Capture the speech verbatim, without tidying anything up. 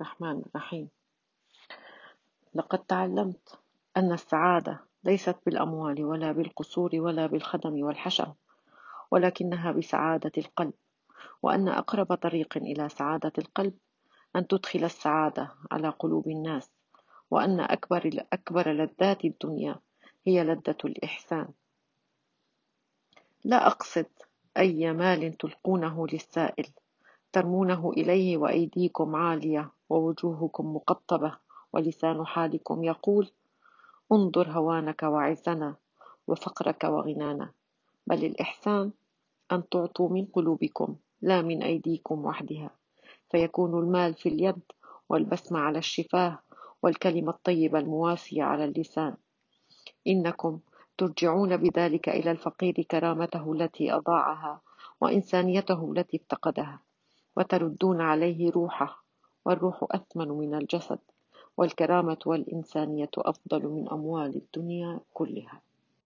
الرحمن الرحيم. لقد تعلمت أن السعادة ليست بالأموال ولا بالقصور ولا بالخدم والحشم، ولكنها بسعادة القلب، وأن أقرب طريق إلى سعادة القلب أن تدخل السعادة على قلوب الناس، وأن أكبر أكبر لذات الدنيا هي لذة الإحسان. لا أقصد أي مال تلقونه للسائل ترمونه إليه وأيديكم عالية ووجوهكم مقطبة ولسان حالكم يقول انظر هوانك وعزنا وفقرك وغنانا، بل الإحسان أن تعطوا من قلوبكم لا من أيديكم وحدها، فيكون المال في اليد والبسمة على الشفاه والكلمة الطيبة المواسية على اللسان. إنكم ترجعون بذلك إلى الفقير كرامته التي أضاعها وإنسانيته التي افتقدها، وتردون عليه روحه، والروح أثمن من الجسد، والكرامة والإنسانية أفضل من أموال الدنيا كلها.